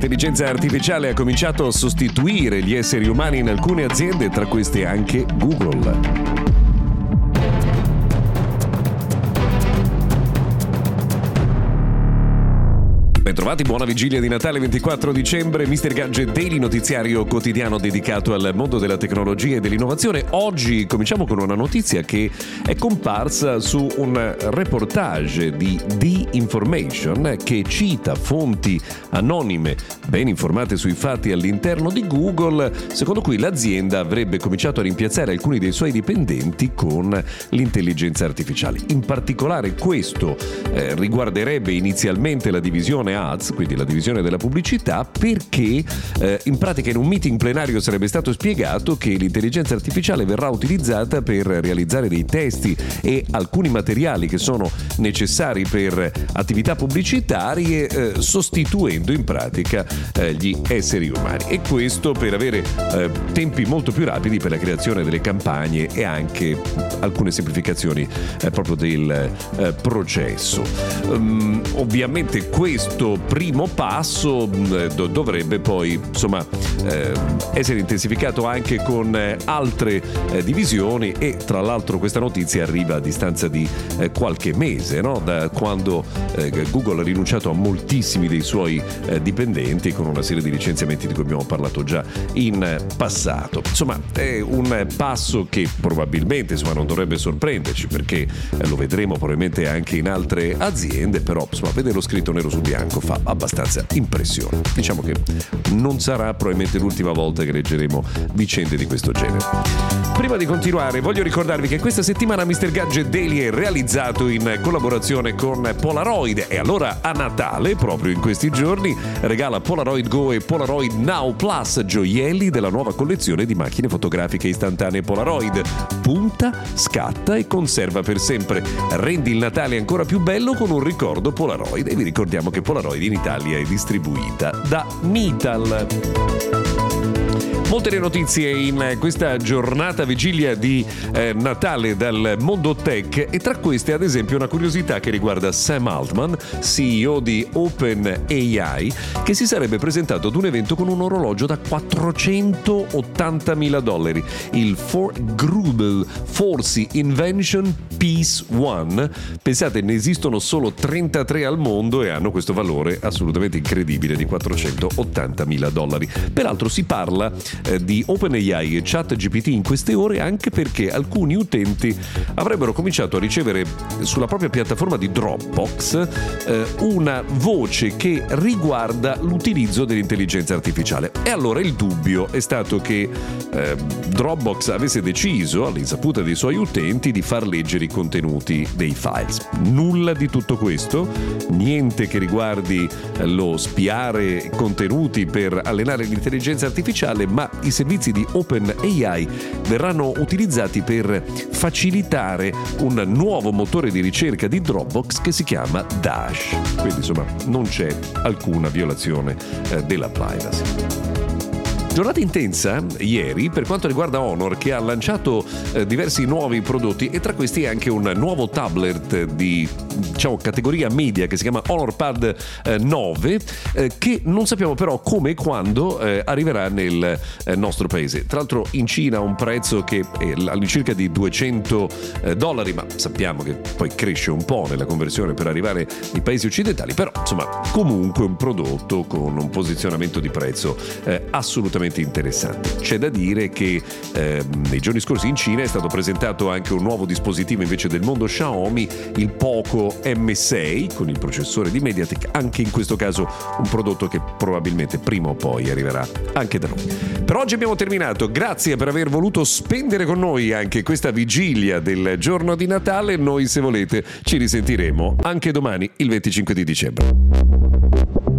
L'intelligenza artificiale ha cominciato a sostituire gli esseri umani in alcune aziende, tra queste anche Google. Bentrovati, buona vigilia di Natale 24 dicembre, Mister Gadget Daily, notiziario quotidiano dedicato al mondo della tecnologia e dell'innovazione. Oggi cominciamo con una notizia che è comparsa su un reportage di The Information che cita fonti anonime ben informate sui fatti all'interno di Google, secondo cui l'azienda avrebbe cominciato a rimpiazzare alcuni dei suoi dipendenti con l'intelligenza artificiale. In particolare questo riguarderebbe inizialmente la divisione ads, quindi la divisione della pubblicità, perché in pratica in un meeting plenario sarebbe stato spiegato che l'intelligenza artificiale verrà utilizzata per realizzare dei testi e alcuni materiali che sono necessari per attività pubblicitarie, sostituendo in pratica gli esseri umani, e questo per avere tempi molto più rapidi per la creazione delle campagne e anche alcune semplificazioni proprio del processo. Ovviamente questo primo passo dovrebbe poi essere intensificato anche con altre divisioni, e tra l'altro questa notizia arriva a distanza di qualche mese, no? Da quando Google ha rinunciato a moltissimi dei suoi dipendenti con una serie di licenziamenti di cui abbiamo parlato già in passato. Insomma, è un passo che probabilmente non dovrebbe sorprenderci, perché lo vedremo probabilmente anche in altre aziende, però vederlo scritto nero su bianco fa abbastanza impressione. Diciamo che non sarà probabilmente l'ultima volta che leggeremo vicende di questo genere. Prima di continuare voglio ricordarvi che questa settimana Mister Gadget Daily è realizzato in collaborazione con Polaroid, e allora a Natale, proprio in questi giorni, regala Polaroid Go e Polaroid Now Plus, gioielli della nuova collezione di macchine fotografiche istantanee Polaroid. Punta, scatta e conserva per sempre. Rendi il Natale ancora più bello con un ricordo Polaroid, e vi ricordiamo che Polaroid in Italia è distribuita da Metal. Molte le notizie in questa giornata vigilia di Natale dal mondo tech, e tra queste ad esempio una curiosità che riguarda Sam Altman, CEO di OpenAI, che si sarebbe presentato ad un evento con un orologio da $480,000, il Google Forsy Invention Piece 1. Pensate, ne esistono solo 33 al mondo e hanno questo valore assolutamente incredibile di $480,000. Peraltro si parla di OpenAI e ChatGPT in queste ore anche perché alcuni utenti avrebbero cominciato a ricevere sulla propria piattaforma di Dropbox una voce che riguarda l'utilizzo dell'intelligenza artificiale. E allora il dubbio è stato che Dropbox avesse deciso, all'insaputa dei suoi utenti, di far leggere i contenuti dei files. Nulla di tutto questo, niente che riguardi lo spiare contenuti per allenare l'intelligenza artificiale, ma i servizi di OpenAI verranno utilizzati per facilitare un nuovo motore di ricerca di Dropbox che si chiama Dash. Quindi non c'è alcuna violazione della privacy. Giornata intensa ieri per quanto riguarda Honor, che ha lanciato diversi nuovi prodotti, e tra questi anche un nuovo tablet di categoria media che si chiama Honor Pad 9, che non sappiamo però come e quando arriverà nel nostro paese. Tra l'altro in Cina ha un prezzo che è all'incirca di $200, ma sappiamo che poi cresce un po' nella conversione per arrivare ai paesi occidentali, però comunque un prodotto con un posizionamento di prezzo assolutamente interessante. C'è da dire che nei giorni scorsi in Cina è stato presentato anche un nuovo dispositivo invece del mondo Xiaomi, il Poco M6 con il processore di Mediatek, anche in questo caso un prodotto che probabilmente prima o poi arriverà anche da noi. Per oggi abbiamo terminato, grazie per aver voluto spendere con noi anche questa vigilia del giorno di Natale. Noi, se volete, ci risentiremo anche domani, il 25 di dicembre.